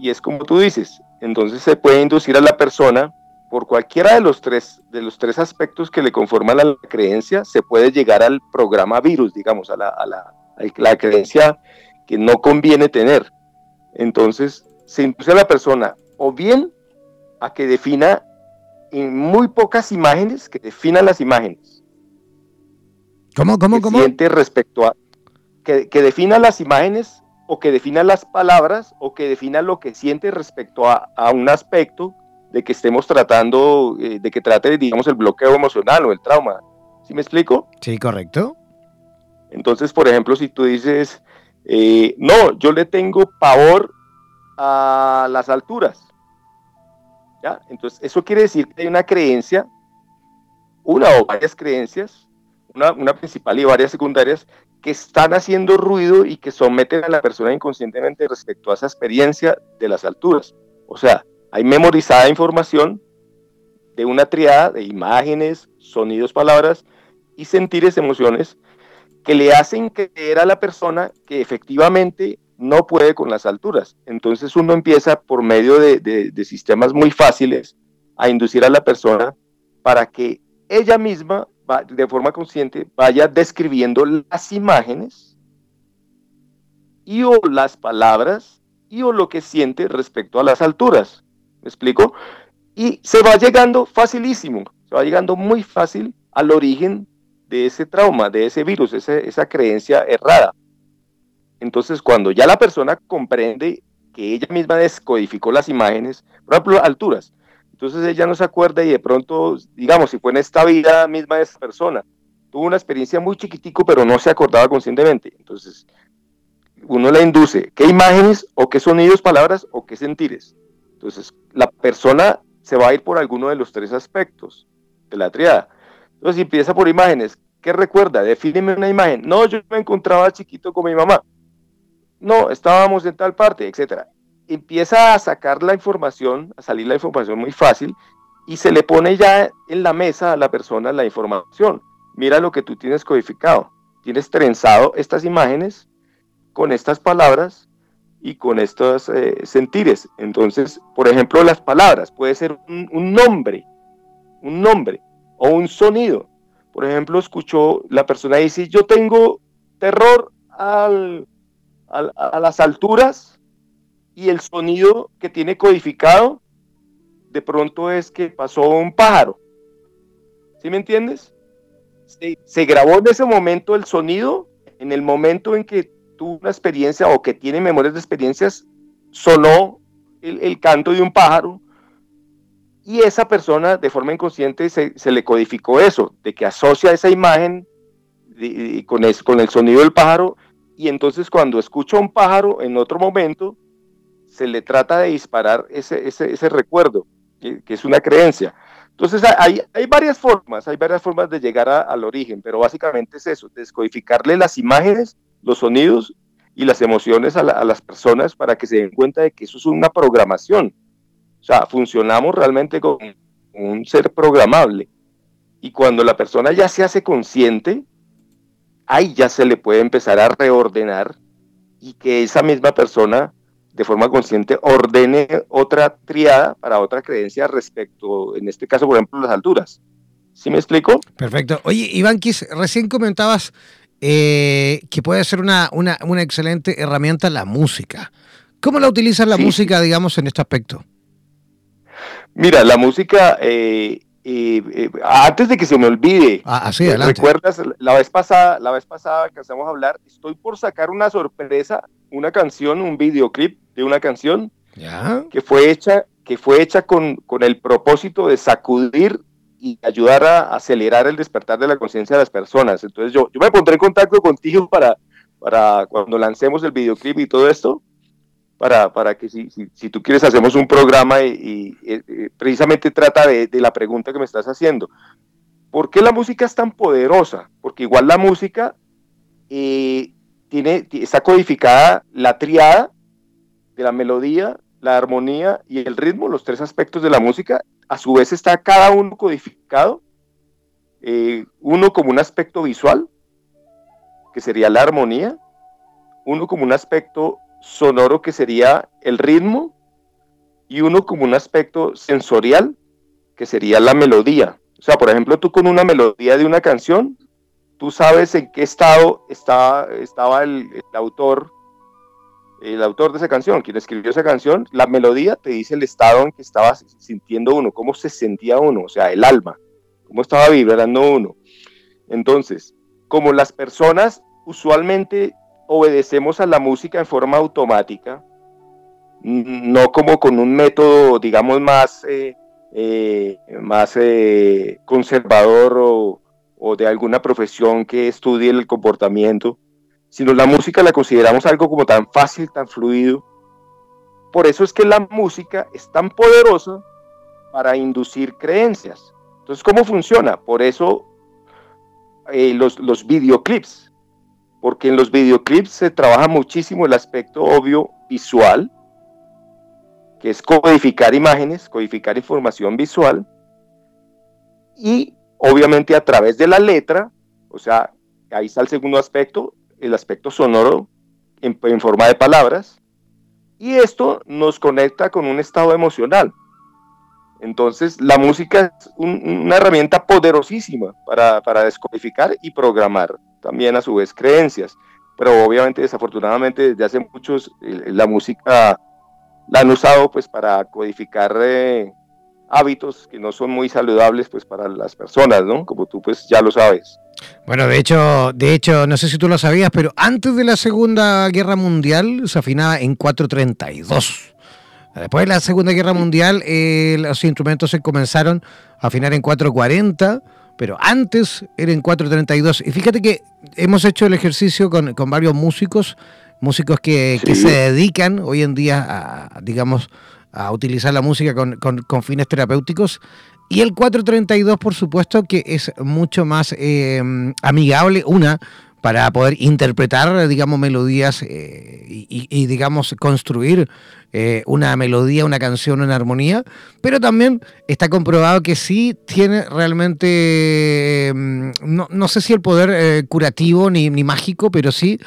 Y es como tú dices, entonces se puede inducir a la persona, por cualquiera de los tres, de los tres aspectos que le conforman a la creencia, se puede llegar al programa virus, digamos, a la, a la, a la creencia que no conviene tener. Entonces, se induce a la persona o bien a que defina en muy pocas imágenes, que defina las imágenes. ¿Cómo, cómo, que cómo? Siente respecto a que, que defina las imágenes, o que defina las palabras, o que defina lo que siente respecto a, a un aspecto de que estemos tratando, eh, de que trate, digamos, el bloqueo emocional o el trauma. ¿Sí me explico? Sí, correcto. Entonces, por ejemplo, si tú dices, eh, no, yo le tengo pavor a las alturas, ¿ya? Entonces eso quiere decir que hay una creencia, una o varias creencias, una, una principal y varias secundarias, que están haciendo ruido y que someten a la persona inconscientemente respecto a esa experiencia de las alturas. O sea, hay memorizada información de una triada de imágenes, sonidos, palabras y sentires, emociones, que le hacen creer a la persona que efectivamente no puede con las alturas. Entonces uno empieza por medio de, de, de sistemas muy fáciles a inducir a la persona para que ella misma, va, de forma consciente, vaya describiendo las imágenes y o las palabras y o lo que siente respecto a las alturas. ¿Me explico? Y se va llegando facilísimo, se va llegando muy fácil al origen de ese trauma, de ese virus, ese, esa creencia errada. Entonces, cuando ya la persona comprende que ella misma descodificó las imágenes, por ejemplo, alturas, entonces ella no se acuerda y de pronto, digamos, si fue en esta vida misma de esa persona, tuvo una experiencia muy chiquitico, pero no se acordaba conscientemente. Entonces, uno la induce, ¿qué imágenes o qué sonidos, palabras o qué sentires? Entonces, la persona se va a ir por alguno de los tres aspectos de la triada. Entonces, si empieza por imágenes, ¿qué recuerda? Defíneme una imagen. No, yo me encontraba chiquito con mi mamá. No, estábamos en tal parte, etcétera. Empieza a sacar la información, a salir la información muy fácil, y se le pone ya en la mesa a la persona la información. Mira lo que tú tienes codificado. Tienes trenzado estas imágenes con estas palabras y con estos eh, sentires. Entonces, por ejemplo, las palabras. Puede ser un, un nombre, un nombre o un sonido. Por ejemplo, escuchó la persona y dice, yo tengo terror al... A, a las alturas, y el sonido que tiene codificado de pronto es que pasó un pájaro. ¿Sí me entiendes? Se, se grabó en ese momento el sonido, en el momento en que tuvo una experiencia o que tiene memorias de experiencias, sonó el, el canto de un pájaro y esa persona de forma inconsciente se, se le codificó eso, de que asocia esa imagen de, de, con, el, con el sonido del pájaro, y entonces cuando escucha un pájaro en otro momento se le trata de disparar ese, ese, ese recuerdo, que, que es una creencia. Entonces hay, hay varias formas, hay varias formas de llegar a, al origen, pero básicamente es eso, descodificarle las imágenes, los sonidos y las emociones a, la, a las personas para que se den cuenta de que eso es una programación. O sea, funcionamos realmente con un ser programable. Y cuando la persona ya se hace consciente, ahí ya se le puede empezar a reordenar y que esa misma persona de forma consciente ordene otra triada para otra creencia respecto, en este caso, por ejemplo, las alturas. ¿Sí me explico? Perfecto. Oye, Ivankis, recién comentabas eh, que puede ser una, una, una excelente herramienta la música. ¿Cómo la utilizas la sí. música, digamos, en este aspecto? Mira, la música, eh, eh, eh, antes de que se me olvide, ah, así, ¿recuerdas la vez pasada, la vez pasada alcanzamos a hablar? Estoy por sacar una sorpresa, una canción, un videoclip de una canción ¿Ya? que fue hecha, que fue hecha con, con el propósito de sacudir y ayudar a acelerar el despertar de la conciencia de las personas. Entonces yo, yo me pondré en contacto contigo para, para cuando lancemos el videoclip y todo esto, para, para que si, si, si tú quieres hacemos un programa y, y, y precisamente trata de, de la pregunta que me estás haciendo. ¿Por qué la música es tan poderosa? Porque igual la música... Eh, Tiene, está codificada la triada de la melodía, la armonía y el ritmo, los tres aspectos de la música. A su vez está cada uno codificado, eh, uno como un aspecto visual, que sería la armonía, uno como un aspecto sonoro, que sería el ritmo, y uno como un aspecto sensorial, que sería la melodía. O sea, por ejemplo, tú con una melodía de una canción, tú sabes en qué estado estaba, estaba el, el autor, el autor de esa canción, quien escribió esa canción. La melodía te dice el estado en que estaba sintiendo uno, cómo se sentía uno, o sea, el alma, cómo estaba vibrando uno. Entonces, como las personas usualmente obedecemos a la música en forma automática, no como con un método, digamos, más, eh, eh, más eh, conservador o o de alguna profesión que estudie el comportamiento, sino la música la consideramos algo como tan fácil, tan fluido. Por eso es que la música es tan poderosa para inducir creencias. Entonces, ¿cómo funciona? Por eso eh, los, los videoclips, porque en los videoclips se trabaja muchísimo el aspecto obvio visual, que es codificar imágenes, codificar información visual, y obviamente a través de la letra, o sea, ahí está el segundo aspecto, el aspecto sonoro en, en forma de palabras, y esto nos conecta con un estado emocional. Entonces, la música es un, una herramienta poderosísima para, para descodificar y programar también a su vez creencias, pero obviamente, desafortunadamente, desde hace muchos, la música la han usado pues para codificar... Eh, hábitos que no son muy saludables pues para las personas, ¿no? Como tú pues ya lo sabes. Bueno, de hecho, de hecho, no sé si tú lo sabías, pero antes de la Segunda Guerra Mundial se afinaba en cuatro treinta y dos. Después de la Segunda Guerra Mundial eh, los instrumentos se comenzaron a afinar en cuatro cuarenta, pero antes era en cuatro treinta y dos. Y fíjate que hemos hecho el ejercicio con, con varios músicos, músicos que, sí. que se dedican hoy en día a, digamos, a utilizar la música con, con, con fines terapéuticos, y el cuatro treinta y dos por supuesto que es mucho más eh, amigable, una, para poder interpretar, digamos, melodías eh, y, y, digamos, construir eh, una melodía, una canción, una armonía, pero también está comprobado que sí tiene realmente, eh, no, no sé si el poder eh, curativo ni, ni mágico, pero sí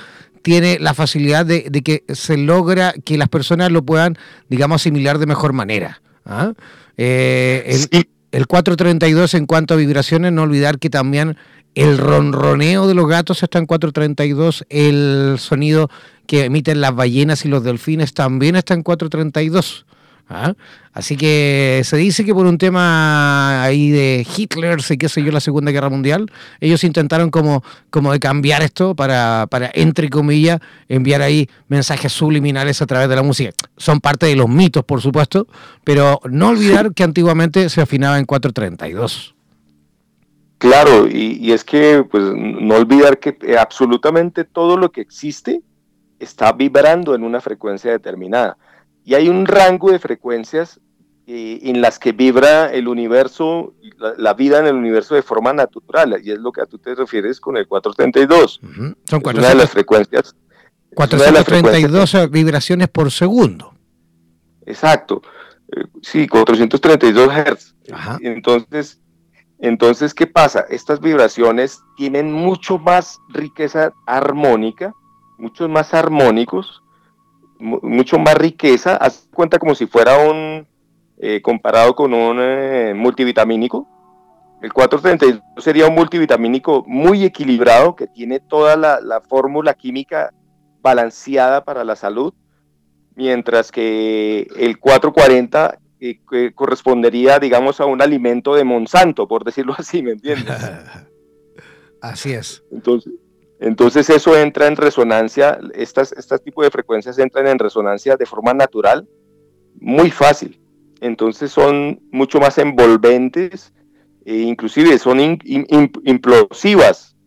tiene la facilidad de, de que se logra que las personas lo puedan, digamos, asimilar de mejor manera. ¿Ah? Eh, el, sí. el cuatro treinta y dos en cuanto a vibraciones, no olvidar que también el ronroneo de los gatos está en cuatro treinta y dos, el sonido que emiten las ballenas y los delfines también está en cuatro treinta y dos. ¿Ah? Así que se dice que por un tema ahí de Hitler, sé qué sé yo, la Segunda Guerra Mundial, ellos intentaron como, como de cambiar esto para, para, entre comillas, enviar ahí mensajes subliminales a través de la música. Son parte de los mitos, por supuesto, pero no olvidar que antiguamente se afinaba en cuatro treinta y dos. Claro, y, y es que pues no olvidar que absolutamente todo lo que existe está vibrando en una frecuencia determinada. Y hay un rango de frecuencias eh, en las que vibra el universo, la, la vida en el universo de forma natural, y es lo que a tú te refieres con el cuatrocientos treinta y dos. Uh-huh. Son cuatrocientos, una de las frecuencias. cuatrocientos treinta y dos las vibraciones por segundo. Exacto. Eh, sí, cuatrocientos treinta y dos hertz. Ajá. Entonces, entonces, ¿qué pasa? Estas vibraciones tienen mucho más riqueza armónica, muchos más armónicos, mucho más riqueza. Haz cuenta como si fuera un eh, comparado con un eh, multivitamínico. El cuatrocientos treinta y dos sería un multivitamínico muy equilibrado que tiene toda la, la fórmula química balanceada para la salud, mientras que el cuatrocientos cuarenta eh, eh, correspondería, digamos, a un alimento de Monsanto, por decirlo así, ¿me entiendes? Así es. Entonces Entonces eso entra en resonancia, estas, estas tipos de frecuencias entran en resonancia de forma natural, muy fácil. Entonces son mucho más envolventes, e inclusive son in, in, in, implosivas.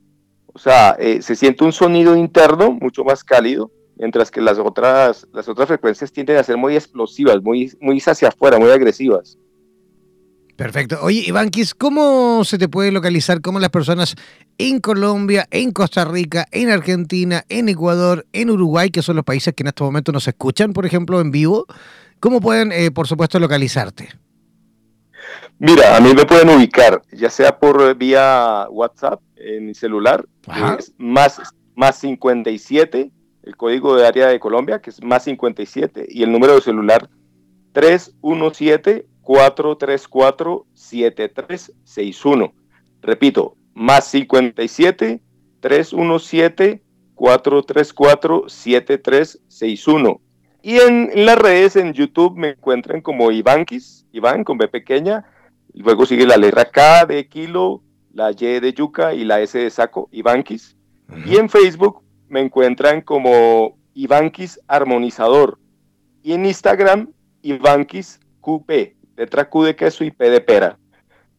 O sea, eh, se siente un sonido interno mucho más cálido, mientras que las otras, las otras frecuencias tienden a ser muy explosivas, muy, muy hacia afuera, muy agresivas. Perfecto. Oye, Ivankis, ¿cómo se te puede localizar? ¿Cómo las personas en Colombia, en Costa Rica, en Argentina, en Ecuador, en Uruguay, que son los países que en estos momentos nos escuchan, por ejemplo, en vivo, cómo pueden, eh, por supuesto, localizarte? Mira, a mí me pueden ubicar, ya sea por vía WhatsApp, en mi celular, que es más, más cincuenta y siete, el código de área de Colombia, que es más cincuenta y siete, y el número de celular tres uno siete cuatro tres cuatro siete tres seis uno. Repito, más cincuenta y siete, trescientos diecisiete, cuatrocientos treinta y cuatro, setenta y tres sesenta y uno. Y en las redes, en YouTube, me encuentran como Ivankis, Iván con B pequeña, luego sigue la letra K de kilo, la Y de yuca y la S de saco, Ivankis. Y en Facebook me encuentran como Ivankis Armonizador. Y en Instagram, Ivankis Q P, letra Q de queso y P de pera.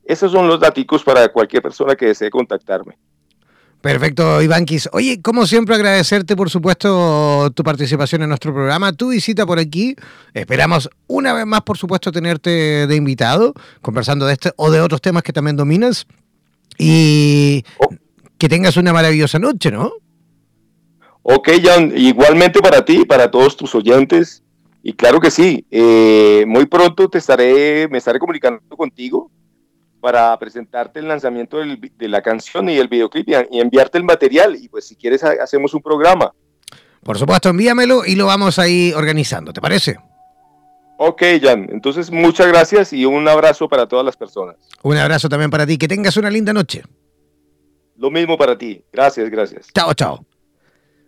Esos son los daticos para cualquier persona que desee contactarme. Perfecto, Ivankis. Oye, como siempre, agradecerte, por supuesto, tu participación en nuestro programa, tu visita por aquí. Esperamos una vez más, por supuesto, tenerte de invitado, conversando de este o de otros temas que también dominas. Y oh. que tengas una maravillosa noche, ¿no? Ok, Jan, igualmente para ti, para todos tus oyentes. Y claro que sí, eh, muy pronto te estaré, me estaré comunicando contigo para presentarte el lanzamiento del, de la canción y el videoclip y, y enviarte el material. Y pues si quieres ha, hacemos un programa. Por supuesto, envíamelo y lo vamos ahí organizando, ¿te parece? Ok, Jan, entonces muchas gracias y un abrazo para todas las personas. Un abrazo también para ti, que tengas una linda noche. Lo mismo para ti, gracias, gracias. Chao, chao.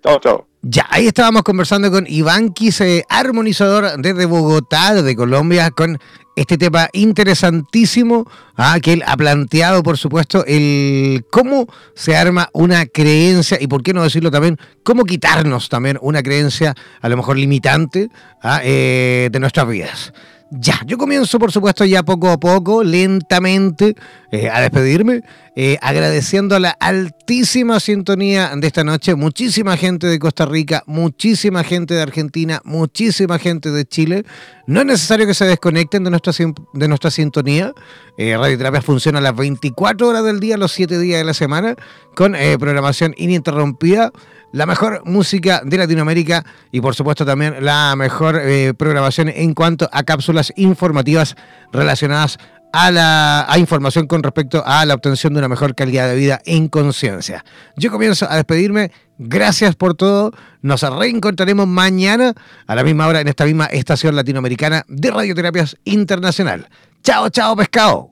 Chao, chao. Ya, ahí estábamos conversando con Ivankis, eh, armonizador desde Bogotá, desde Colombia, con este tema interesantísimo, ah, que él ha planteado, por supuesto, el cómo se arma una creencia y, por qué no decirlo también, cómo quitarnos también una creencia, a lo mejor limitante, ah, eh, de nuestras vidas. Ya, yo comienzo, por supuesto, ya poco a poco, lentamente, eh, a despedirme, eh, agradeciendo la altísima sintonía de esta noche. Muchísima gente de Costa Rica, muchísima gente de Argentina, muchísima gente de Chile. No es necesario que se desconecten de nuestra, de nuestra sintonía. Eh, Radioterapias funciona a las veinticuatro horas del día, los siete días de la semana, con eh, programación ininterrumpida. La mejor música de Latinoamérica y, por supuesto, también la mejor eh, programación en cuanto a cápsulas informativas relacionadas a la a información con respecto a la obtención de una mejor calidad de vida en conciencia. Yo comienzo a despedirme. Gracias por todo. Nos reencontraremos mañana a la misma hora en esta misma estación latinoamericana de Radioterapias Internacional. Chao, chao, pescado.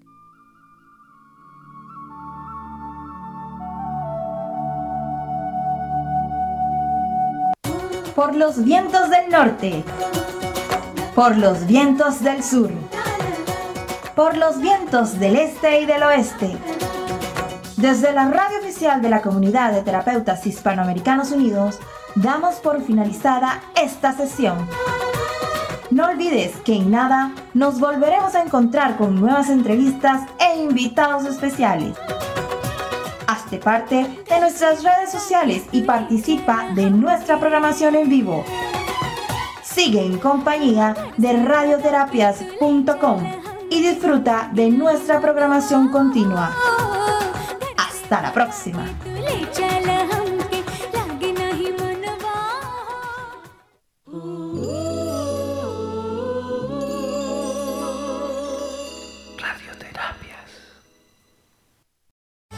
Por los vientos del norte. por los vientos del sur, por los vientos del este y del oeste. Desde la radio oficial de la Comunidad de Terapeutas Hispanoamericanos Unidos, damos por finalizada esta sesión. No olvides que en nada nos volveremos a encontrar con nuevas entrevistas e invitados especiales. Hazte parte de nuestras redes sociales y participa de nuestra programación en vivo. Sigue en compañía de radioterapias punto com y disfruta de nuestra programación continua. Hasta la próxima. Radioterapias.